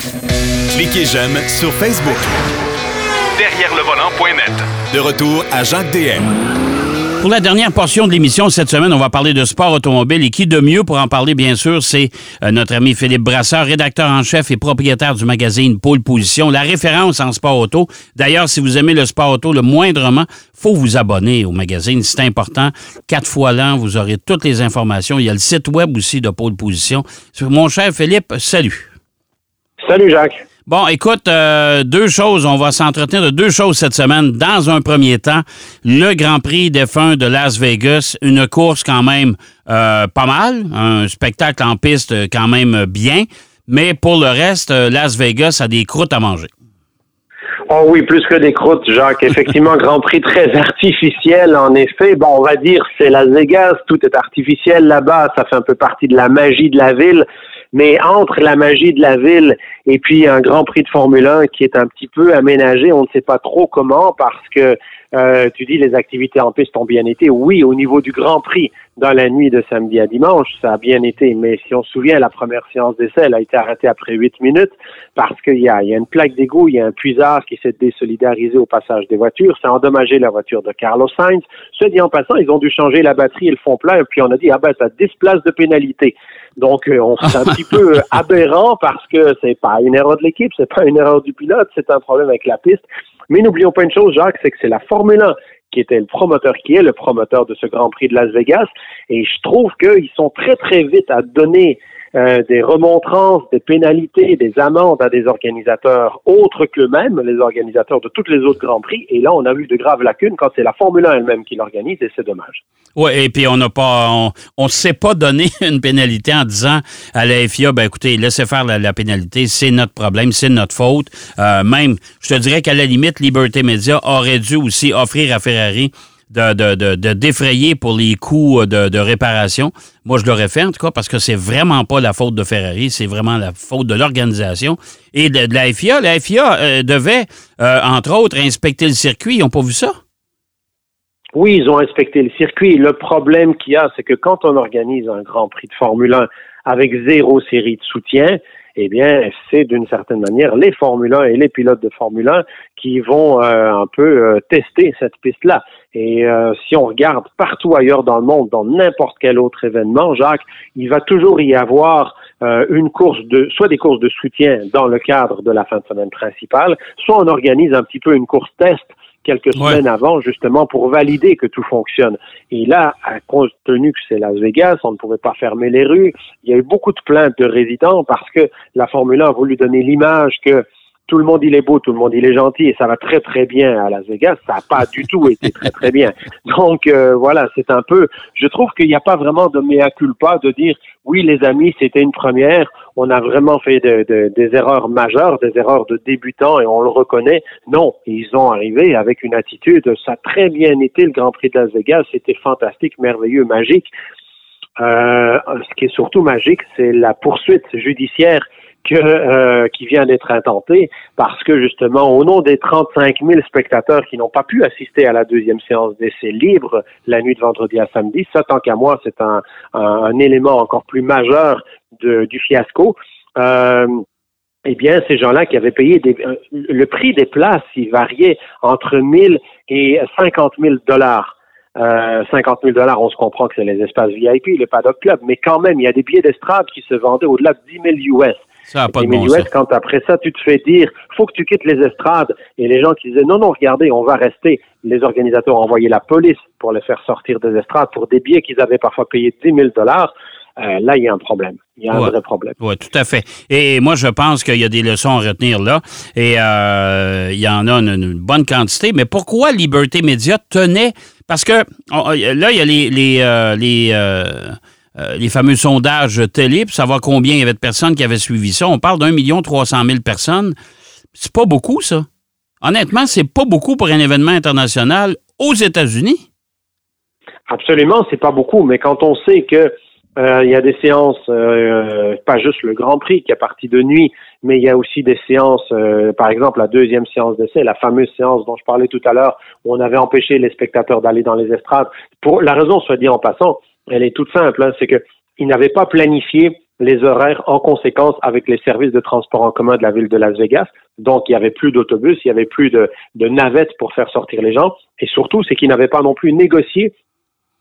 Cliquez j'aime sur Facebook. Derrière le volant.net. De retour à Jacques DM. Pour la dernière portion de l'émission cette semaine, on va parler de sport automobile et qui de mieux pour en parler, bien sûr, c'est notre ami Philippe Brasseur, rédacteur en chef et propriétaire du magazine Pôle Position, la référence en sport auto. D'ailleurs, si vous aimez le sport auto le moindrement, faut vous abonner au magazine, c'est important. 4 fois l'an, vous aurez toutes les informations. Il y a le site web aussi de Pôle Position. Mon cher Philippe, salut. Salut Jacques. Bon, écoute, deux choses. On va s'entretenir de deux choses cette semaine. Dans un premier temps, le Grand Prix de F1 de Las Vegas, une course quand même pas mal, un spectacle en piste quand même bien, mais pour le reste, Las Vegas a des croûtes à manger. Oh oui, plus que des croûtes, Jacques. Effectivement, Grand Prix très artificiel, en effet. Bon, on va dire c'est Las Vegas, tout est artificiel là-bas, ça fait un peu partie de la magie de la ville. Mais entre la magie de la ville et puis un Grand Prix de Formule 1 qui est un petit peu aménagé, on ne sait pas trop comment, parce que tu dis les activités en piste ont bien été. Oui, au niveau du Grand Prix, dans la nuit de samedi à dimanche, ça a bien été. Mais si on se souvient, la première séance d'essai, elle a été arrêtée après 8 minutes parce qu'il y a une plaque d'égout, il y a un puisard qui s'est désolidarisé au passage des voitures. Ça a endommagé la voiture de Carlos Sainz. Ce dit en passant, ils ont dû changer la batterie et le fond plat. Et puis on a dit, ah ben, ça a 10 places de pénalité. Donc, on c'est un petit peu aberrant parce que c'est pas une erreur de l'équipe, c'est pas une erreur du pilote, c'est un problème avec la piste. Mais n'oublions pas une chose, Jacques, c'est que c'est la Formule 1 qui était le promoteur, qui est le promoteur de ce Grand Prix de Las Vegas. Et je trouve qu'ils sont très, très vite à donner des remontrances, des pénalités, des amendes à des organisateurs autres qu'eux-mêmes, les organisateurs de toutes les autres Grands Prix. Et là, on a vu de graves lacunes quand c'est la Formule 1 elle-même qui l'organise, et c'est dommage. Oui, et puis on ne s'est pas donné une pénalité en disant à la FIA, ben écoutez, laissez faire la pénalité, c'est notre problème, c'est notre faute. Même, je te dirais qu'à la limite, Liberty Media aurait dû aussi offrir à Ferrari de défrayer pour les coûts de réparation. Moi, je l'aurais fait, en tout cas, parce que c'est vraiment pas la faute de Ferrari, c'est vraiment la faute de l'organisation et de la FIA. La FIA devait, entre autres, inspecter le circuit. Ils n'ont pas vu ça? Oui, ils ont inspecté le circuit. Le problème qu'il y a, c'est que quand on organise un Grand Prix de Formule 1 avec 0 série de soutien, eh bien, c'est d'une certaine manière les Formule 1 et les pilotes de Formule 1 qui vont un peu tester cette piste-là. Et si on regarde partout ailleurs dans le monde, dans n'importe quel autre événement, Jacques, il va toujours y avoir une course soit des courses de soutien dans le cadre de la fin de semaine principale, soit on organise un petit peu une course test quelques semaines avant, justement, pour valider que tout fonctionne. Et là, compte tenu que c'est Las Vegas, on ne pouvait pas fermer les rues. Il y a eu beaucoup de plaintes de résidents parce que la Formule 1 a voulu donner l'image que tout le monde, il est beau, tout le monde, il est gentil et ça va très, très bien à Las Vegas. Ça n'a pas du tout été très, très bien. Donc, voilà, c'est un peu... Je trouve qu'il n'y a pas vraiment de mea culpa de dire, oui, les amis, c'était une première, on a vraiment fait des erreurs majeures, des erreurs de débutants et on le reconnaît. Non, ils ont arrivé avec une attitude, ça a très bien été le Grand Prix de Las Vegas, c'était fantastique, merveilleux, magique. Ce qui est surtout magique, c'est la poursuite judiciaire qui vient d'être intenté parce que, justement, au nom des 35 000 spectateurs qui n'ont pas pu assister à la deuxième séance d'essai libre la nuit de vendredi à samedi, ça, tant qu'à moi, c'est un élément encore plus majeur du fiasco. Eh bien, ces gens-là qui avaient payé le prix des places, il variait entre 1 000 et 50 000 $. 50 000 $, on se comprend que c'est les espaces VIP, le Paddock Club, mais quand même, il y a des billets d'estrade qui se vendaient au-delà de 10 000 US. Ça a pas de bon sens. Quand après ça, tu te fais dire, faut que tu quittes les estrades. Et les gens qui disaient, non, regardez, on va rester. Les organisateurs ont envoyé la police pour les faire sortir des estrades pour des billets qu'ils avaient parfois payés 10 000 $. Là, il y a un problème. Il y a un vrai problème. Oui, tout à fait. Et moi, je pense qu'il y a des leçons à retenir là. Et il y en a une bonne quantité. Mais pourquoi Liberté Média tenait... Parce que là, il y a les fameux sondages télé pour savoir combien il y avait de personnes qui avaient suivi ça. On parle d'1 300 000 personnes. C'est pas beaucoup, ça. Honnêtement, c'est pas beaucoup pour un événement international aux États-Unis. Absolument, c'est pas beaucoup. Mais quand on sait que il y a des séances, pas juste le Grand Prix qui est parti de nuit, mais il y a aussi des séances, par exemple la deuxième séance d'essai, la fameuse séance dont je parlais tout à l'heure, où on avait empêché les spectateurs d'aller dans les estrades. Pour la raison, soit dit en passant, elle est toute simple, hein, c'est qu'ils n'avaient pas planifié les horaires en conséquence avec les services de transport en commun de la ville de Las Vegas. Donc, il n'y avait plus d'autobus, il n'y avait plus de navettes pour faire sortir les gens. Et surtout, c'est qu'ils n'avaient pas non plus négocié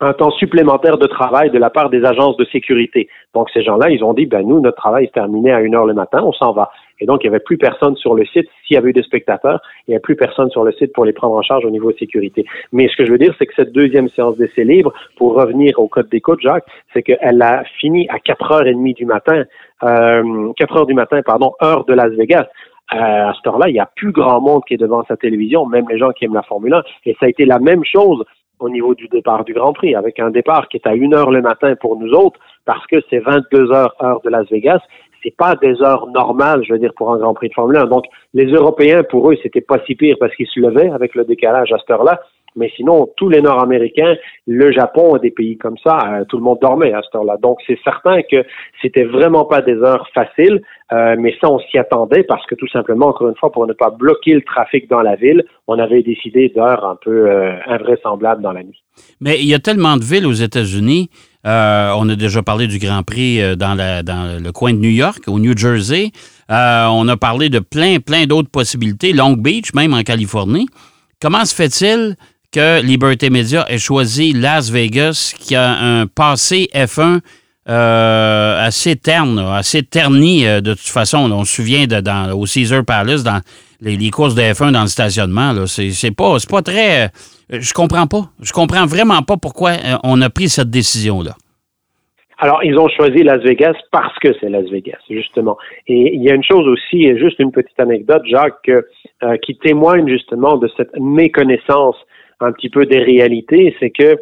un temps supplémentaire de travail de la part des agences de sécurité. Donc, ces gens-là, ils ont dit, ben nous, notre travail est terminé à 1h le matin, on s'en va. Et donc, il n'y avait plus personne sur le site. S'il y avait eu des spectateurs, il n'y avait plus personne sur le site pour les prendre en charge au niveau sécurité. Mais ce que je veux dire, c'est que cette deuxième séance d'essai libre, pour revenir au code d'écoute, Jacques, c'est qu'elle a fini à 4h30 du matin, 4h du matin, pardon, heure de Las Vegas. À cette heure-là, il n'y a plus grand monde qui est devant sa télévision, même les gens qui aiment la Formule 1. Et ça a été la même chose au niveau du départ du Grand Prix, avec un départ qui est à 1h le matin pour nous autres, parce que c'est 22h heure de Las Vegas. C'est pas des heures normales, je veux dire, pour un Grand Prix de Formule 1. Donc, les Européens, pour eux, c'était pas si pire parce qu'ils se levaient avec le décalage à cette heure-là. Mais sinon, tous les Nord-Américains, le Japon, des pays comme ça, tout le monde dormait à cette heure-là. Donc, c'est certain que c'était vraiment pas des heures faciles, mais ça, on s'y attendait parce que tout simplement, encore une fois, pour ne pas bloquer le trafic dans la ville, on avait décidé d'heures un peu invraisemblables dans la nuit. Mais il y a tellement de villes aux États-Unis. On a déjà parlé du Grand Prix dans le coin de New York, au New Jersey. On a parlé de plein d'autres possibilités, Long Beach, même en Californie. Comment se fait-il que Liberty Media ait choisi Las Vegas, qui a un passé F1 assez terne, assez terni de toute façon? On se souvient au Caesar Palace, dans les courses de F1 dans le stationnement. Là, c'est pas très... Je comprends vraiment pas pourquoi on a pris cette décision-là. Alors, ils ont choisi Las Vegas parce que c'est Las Vegas, justement. Et il y a une chose aussi, juste une petite anecdote, Jacques, qui témoigne justement de cette méconnaissance un petit peu des réalités, c'est que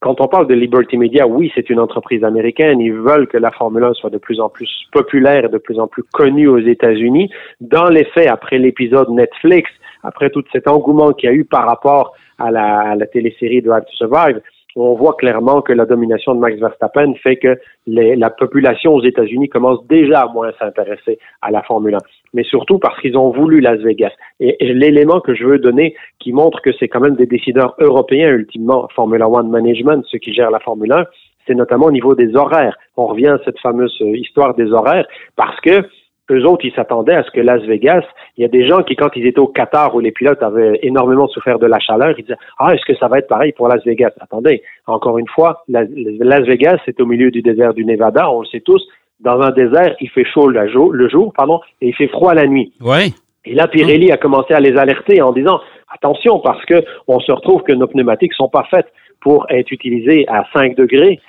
quand on parle de Liberty Media, oui, c'est une entreprise américaine. Ils veulent que la Formule 1 soit de plus en plus populaire et de plus en plus connue aux États-Unis. Dans les faits, après l'épisode Netflix, après tout cet engouement qu'il y a eu par rapport à la télésérie Drive to Survive, on voit clairement que la domination de Max Verstappen fait que la population aux États-Unis commence déjà à moins s'intéresser à la Formule 1. Mais surtout parce qu'ils ont voulu Las Vegas. Et l'élément que je veux donner qui montre que c'est quand même des décideurs européens, ultimement, Formula One Management, ceux qui gèrent la Formule 1, c'est notamment au niveau des horaires. On revient à cette fameuse histoire des horaires parce que eux autres, ils s'attendaient à ce que Las Vegas, il y a des gens qui, quand ils étaient au Qatar, où les pilotes avaient énormément souffert de la chaleur, ils disaient « Ah, est-ce que ça va être pareil pour Las Vegas ?» Attendez, encore une fois, Las Vegas, c'est au milieu du désert du Nevada, on le sait tous, dans un désert, il fait chaud le jour, et il fait froid la nuit. Ouais. Et là, Pirelli a commencé à les alerter en disant « Attention, parce que on se retrouve que nos pneumatiques sont pas faites pour être utilisées à 5 degrés,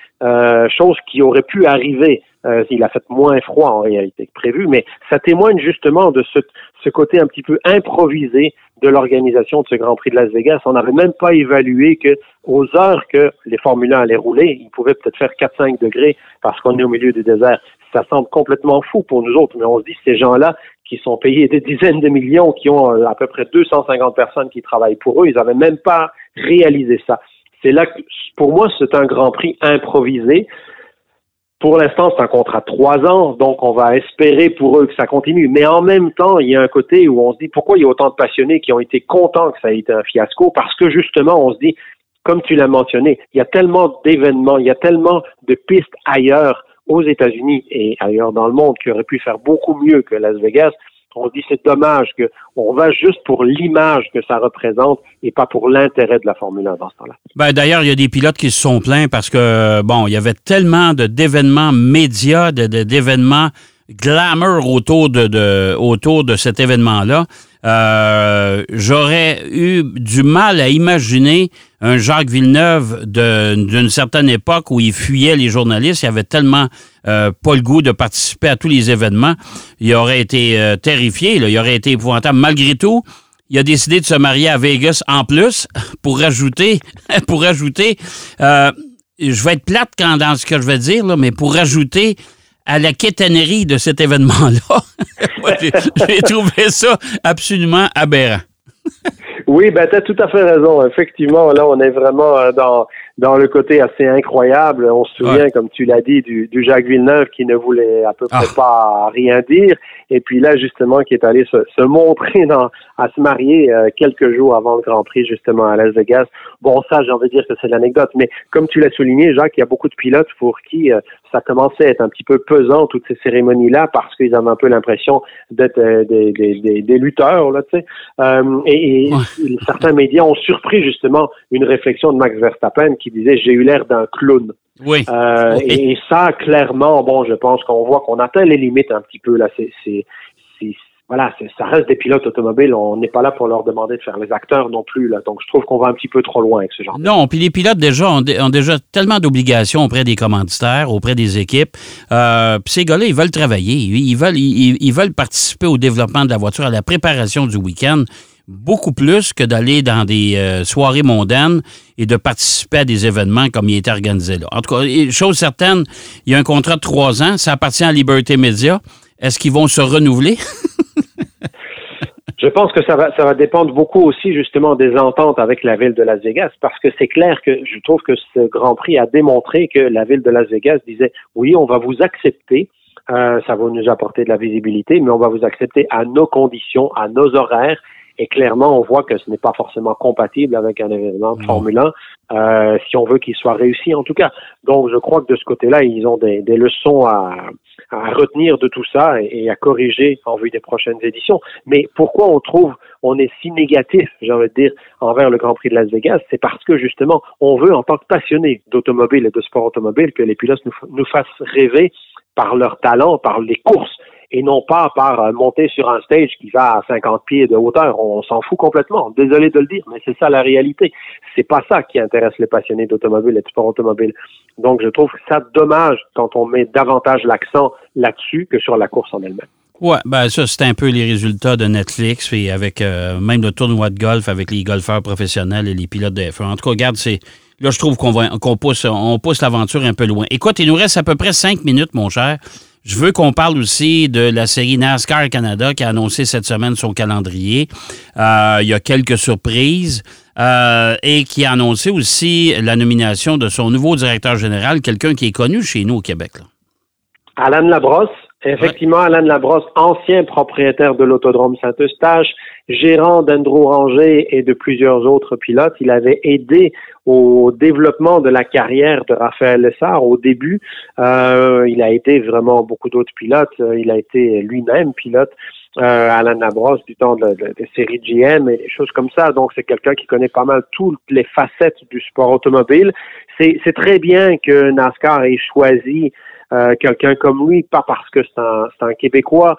chose qui aurait pu arriver ». Il a fait moins froid en réalité que prévu, mais ça témoigne justement de ce côté un petit peu improvisé de l'organisation de ce Grand Prix de Las Vegas. On n'avait même pas évalué que aux heures que les Formule 1 allaient rouler, ils pouvaient peut-être faire 4-5 degrés parce qu'on est au milieu du désert. Ça semble complètement fou pour nous autres, mais on se dit ces gens-là qui sont payés des dizaines de millions, qui ont à peu près 250 personnes qui travaillent pour eux, ils n'avaient même pas réalisé ça. C'est là que, pour moi, c'est un Grand Prix improvisé. Pour l'instant, c'est un contrat de 3 ans, donc on va espérer pour eux que ça continue. Mais en même temps, il y a un côté où on se dit pourquoi il y a autant de passionnés qui ont été contents que ça ait été un fiasco, parce que justement, on se dit, comme tu l'as mentionné, il y a tellement d'événements, il y a tellement de pistes ailleurs aux États-Unis et ailleurs dans le monde qui auraient pu faire beaucoup mieux que Las Vegas. On se dit c'est dommage qu'on va juste pour l'image que ça représente et pas pour l'intérêt de la Formule 1 dans ce temps-là. Ben, d'ailleurs, il y a des pilotes qui se sont plaints parce que, bon, il y avait tellement d'événements médias, d'événements glamour autour de cet événement-là. J'aurais eu du mal à imaginer un Jacques Villeneuve d'une certaine époque où il fuyait les journalistes. Il avait tellement pas le goût de participer à tous les événements. Il aurait été terrifié, là. Il aurait été épouvantable. Malgré tout, il a décidé de se marier à Vegas en plus pour rajouter... je vais être plate dans ce que je vais dire, là, mais pour rajouter... à la quétanerie de cet événement-là. j'ai trouvé ça absolument aberrant. Oui, ben tu as tout à fait raison. Effectivement, là, on est vraiment dans le côté assez incroyable. On se souvient, comme tu l'as dit, du Jacques Villeneuve qui ne voulait à peu près pas rien dire. Et puis là, justement, qui est allé se montrer à se marier quelques jours avant le Grand Prix, justement, à Las Vegas. Bon, ça, j'ai envie de dire que c'est l'anecdote. Mais comme tu l'as souligné, Jacques, il y a beaucoup de pilotes pour qui ça commençait à être un petit peu pesant, toutes ces cérémonies-là, parce qu'ils avaient un peu l'impression d'être des lutteurs, là, tu sais. Et certains médias ont surpris, justement, une réflexion de Max Verstappen qui disait « J'ai eu l'air d'un clown ». Oui. Et ça, clairement, bon, je pense qu'on voit qu'on atteint les limites un petit peu, là, ça reste des pilotes automobiles, on n'est pas là pour leur demander de faire les acteurs non plus, là. Donc je trouve qu'on va un petit peu trop loin avec ce genre. Non, puis les pilotes déjà ont déjà tellement d'obligations auprès des commanditaires, auprès des équipes, puis ces gars-là, ils veulent travailler, ils veulent participer au développement de la voiture, à la préparation du week-end, beaucoup plus que d'aller dans des soirées mondaines et de participer à des événements comme il était organisé là. En tout cas, chose certaine, il y a un contrat de 3 ans, ça appartient à Liberty Media. Est-ce qu'ils vont se renouveler? Je pense que ça va dépendre beaucoup aussi justement des ententes avec la ville de Las Vegas, parce que c'est clair que je trouve que ce Grand Prix a démontré que la ville de Las Vegas disait « Oui, on va vous accepter, ça va nous apporter de la visibilité, mais on va vous accepter à nos conditions, à nos horaires ». Et clairement, on voit que ce n'est pas forcément compatible avec un événement de Formule 1, si on veut qu'il soit réussi en tout cas. Donc, je crois que de ce côté-là, ils ont des leçons à retenir de tout ça et à corriger en vue des prochaines éditions. Mais pourquoi on est si négatif, j'ai envie de dire, envers le Grand Prix de Las Vegas? C'est parce que, justement, on veut, en tant que passionné d'automobile et de sport automobile, que les pilotes nous fassent rêver par leur talent, par les courses, et non pas par monter sur un stage qui va à 50 pieds de hauteur. On s'en fout complètement. Désolé de le dire, mais c'est ça la réalité. C'est pas ça qui intéresse les passionnés d'automobile et de sport automobile. Donc, je trouve ça dommage quand on met davantage l'accent là-dessus que sur la course en elle-même. Oui, bien ça, c'est un peu les résultats de Netflix, puis avec même le tournoi de golf avec les golfeurs professionnels et les pilotes de F1. En tout cas, regarde, là, je trouve qu'on pousse l'aventure un peu loin. Écoute, il nous reste à peu près 5 minutes, mon cher. Je veux qu'on parle aussi de la série NASCAR Canada qui a annoncé cette semaine son calendrier. Il y a quelques surprises et qui a annoncé aussi la nomination de son nouveau directeur général, quelqu'un qui est connu chez nous au Québec, là. Alain Labrosse. Effectivement, ouais. Alain Labrosse, ancien propriétaire de l'Autodrome Saint-Eustache, gérant d'Andrew Ranger et de plusieurs autres pilotes. Il avait aidé au développement de la carrière de Raphaël Lessard au début. Il a aidé vraiment beaucoup d'autres pilotes. Il a été lui-même pilote. Alain Labrosse du temps de série GM et des choses comme ça. Donc, c'est quelqu'un qui connaît pas mal toutes les facettes du sport automobile. C'est très bien que NASCAR ait choisi quelqu'un comme lui, pas parce que c'est un Québécois,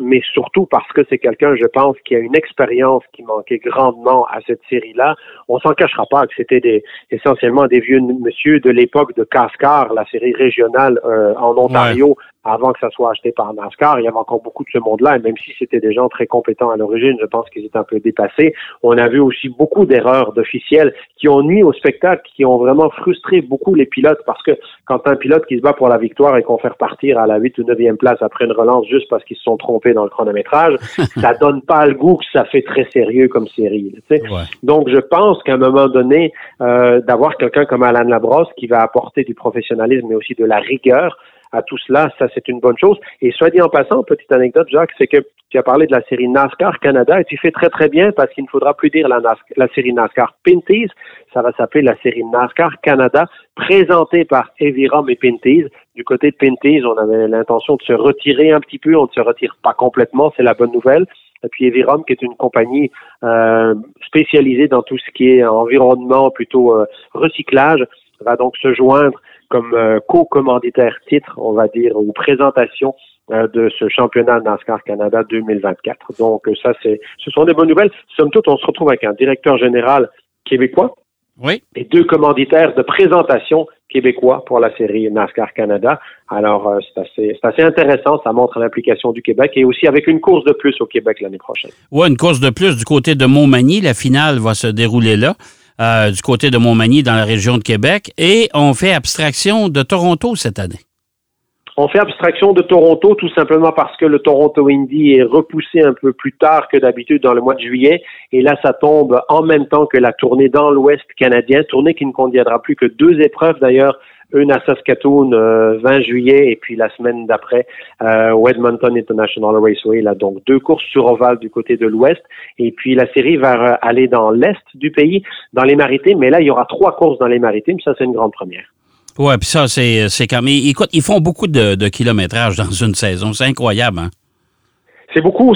mais surtout parce que c'est quelqu'un, je pense, qui a une expérience qui manquait grandement à cette série-là. On s'en cachera pas que c'était essentiellement des vieux monsieur de l'époque de Cascar, la série régionale en Ontario, avant que ça soit acheté par NASCAR. Il y avait encore beaucoup de ce monde-là, et même si c'était des gens très compétents à l'origine, je pense qu'ils étaient un peu dépassés. On a vu aussi beaucoup d'erreurs d'officiels qui ont nui au spectacle, qui ont vraiment frustré beaucoup les pilotes, parce que quand un pilote qui se bat pour la victoire et qu'on fait repartir à la 8 ou 9e place après une relance juste parce qu'ils se sont trompés dans le chronométrage, ça donne pas le goût que ça fait très sérieux comme série, tu sais. Ouais. Donc, je pense qu'à un moment donné, d'avoir quelqu'un comme Alain Labrosse qui va apporter du professionnalisme mais aussi de la rigueur à tout cela, ça c'est une bonne chose. Et soit dit en passant, petite anecdote, Jacques, c'est que tu as parlé de la série NASCAR Canada et tu fais très très bien parce qu'il ne faudra plus dire la série NASCAR Pinties, ça va s'appeler la série NASCAR Canada, présentée par Eviram et Pinties. Du côté de Pinties, on avait l'intention de se retirer un petit peu, on ne se retire pas complètement, c'est la bonne nouvelle. Et puis Eviram, qui est une compagnie spécialisée dans tout ce qui est environnement, plutôt recyclage, va donc se joindre comme co-commanditaire titre, on va dire, ou présentation de ce championnat NASCAR Canada 2024. Donc ça, ce sont des bonnes nouvelles. Somme toute, on se retrouve avec un directeur général québécois, oui, et 2 commanditaires de présentation québécois pour la série NASCAR Canada. Alors, c'est assez intéressant. Ça montre l'implication du Québec et aussi avec une course de plus au Québec l'année prochaine. Oui, une course de plus du côté de Montmagny. La finale va se dérouler là. Du côté de Montmagny, dans la région de Québec, et on fait abstraction de Toronto cette année. On fait abstraction de Toronto tout simplement parce que le Toronto Indy est repoussé un peu plus tard que d'habitude dans le mois de juillet, et là ça tombe en même temps que la tournée dans l'Ouest canadien, tournée qui ne contiendra plus que 2 épreuves d'ailleurs, une à Saskatoon 20 juillet et puis la semaine d'après au Edmonton International Raceway. Là, donc 2 courses sur ovale du côté de l'Ouest et puis la série va aller dans l'Est du pays, dans les Maritimes. Mais là, il y aura 3 courses dans les Maritimes. Ça, c'est une grande première. Oui, puis ça, c'est quand même... Écoute, ils font beaucoup de kilométrage dans une saison. C'est incroyable, hein? C'est beaucoup,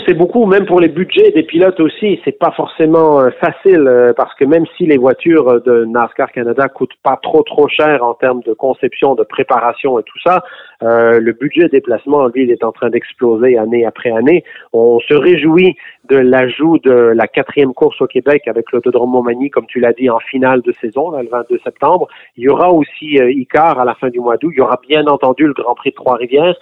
même pour les budgets des pilotes aussi, c'est pas forcément facile, parce que même si les voitures de NASCAR Canada coûtent pas trop cher en termes de conception, de préparation et tout ça, le budget déplacement, lui, il est en train d'exploser année après année. On se réjouit de l'ajout de la 4e course au Québec avec l'autodrome Montmagny, comme tu l'as dit, en finale de saison, là, le 22 septembre. Il y aura aussi Icar à la fin du mois d'août. Il y aura bien entendu le Grand Prix de Trois-Rivières,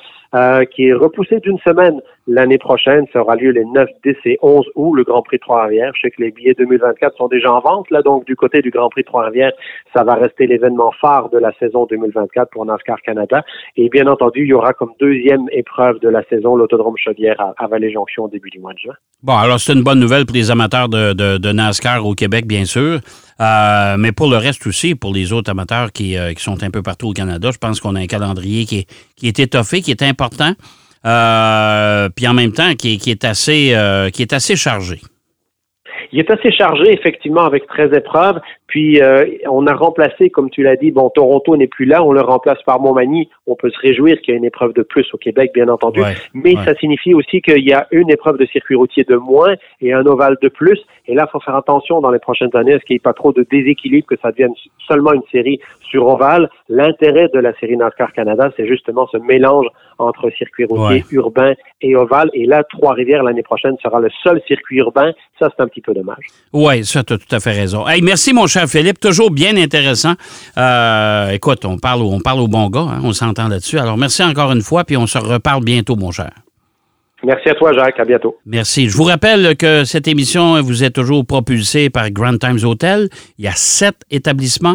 qui est repoussé d'une semaine l'année prochaine. Ça aura lieu les 9, 10 et 11 août, le Grand Prix de Trois-Rivières. Je sais que les billets 2024 sont déjà en vente, là, donc du côté du Grand Prix de Trois-Rivières, ça va rester l'événement phare de la saison 2024 pour NASCAR Canada. Et bien entendu, il y aura comme 2e épreuve de la saison l'autodrome Chaudière à Vallée-Jonction au début du mois de juin. Bon, alors c'est une bonne nouvelle pour les amateurs de NASCAR au Québec, bien sûr. Mais pour le reste aussi, pour les autres amateurs qui sont un peu partout au Canada, je pense qu'on a un calendrier qui est étoffé, qui est important, puis en même temps qui est assez chargé. Il est assez chargé, effectivement, avec 13 épreuves. Puis, on a remplacé, comme tu l'as dit, bon, Toronto n'est plus là, on le remplace par Montmagny. On peut se réjouir qu'il y a une épreuve de plus au Québec, bien entendu. Ouais, mais ouais. Ça signifie aussi qu'il y a une épreuve de circuit routier de moins et un ovale de plus. Et là, il faut faire attention dans les prochaines années à ce qu'il n'y ait pas trop de déséquilibre, que ça devienne seulement une série sur ovale. L'intérêt de la série NASCAR Canada, c'est justement ce mélange entre circuit routier urbain et ovale. Et là, Trois-Rivières, l'année prochaine, sera le seul circuit urbain. Ça, c'est un petit peu dommage. Oui, ça, tu as tout à fait raison. Hey, merci, mon cher Philippe, toujours bien intéressant. Écoute, on parle au bon gars, hein, on s'entend là-dessus. Alors, merci encore une fois, puis on se reparle bientôt, mon cher. Merci à toi, Jacques. À bientôt. Merci. Je vous rappelle que cette émission vous est toujours propulsée par Grand Times Hôtel. Il y a 7 établissements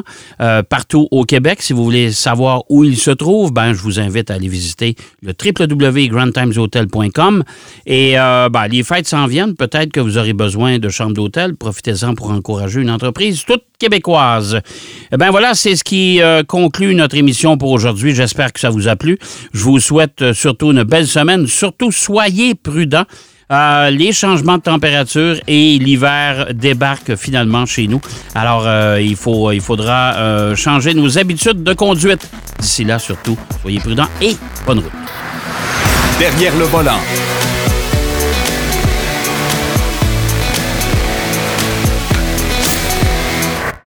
partout au Québec. Si vous voulez savoir où ils se trouvent, ben, je vous invite à aller visiter le www.grandtimeshotel.com. Et les fêtes s'en viennent. Peut-être que vous aurez besoin de chambres d'hôtel. Profitez-en pour encourager une entreprise toute québécoise. Eh bien, voilà, c'est ce qui conclut notre émission pour aujourd'hui. J'espère que ça vous a plu. Je vous souhaite surtout une belle semaine. Surtout, soyez prudents. Les changements de température et l'hiver débarquent finalement chez nous. Alors, il faudra changer nos habitudes de conduite. D'ici là, surtout, soyez prudents et bonne route. Derrière le volant.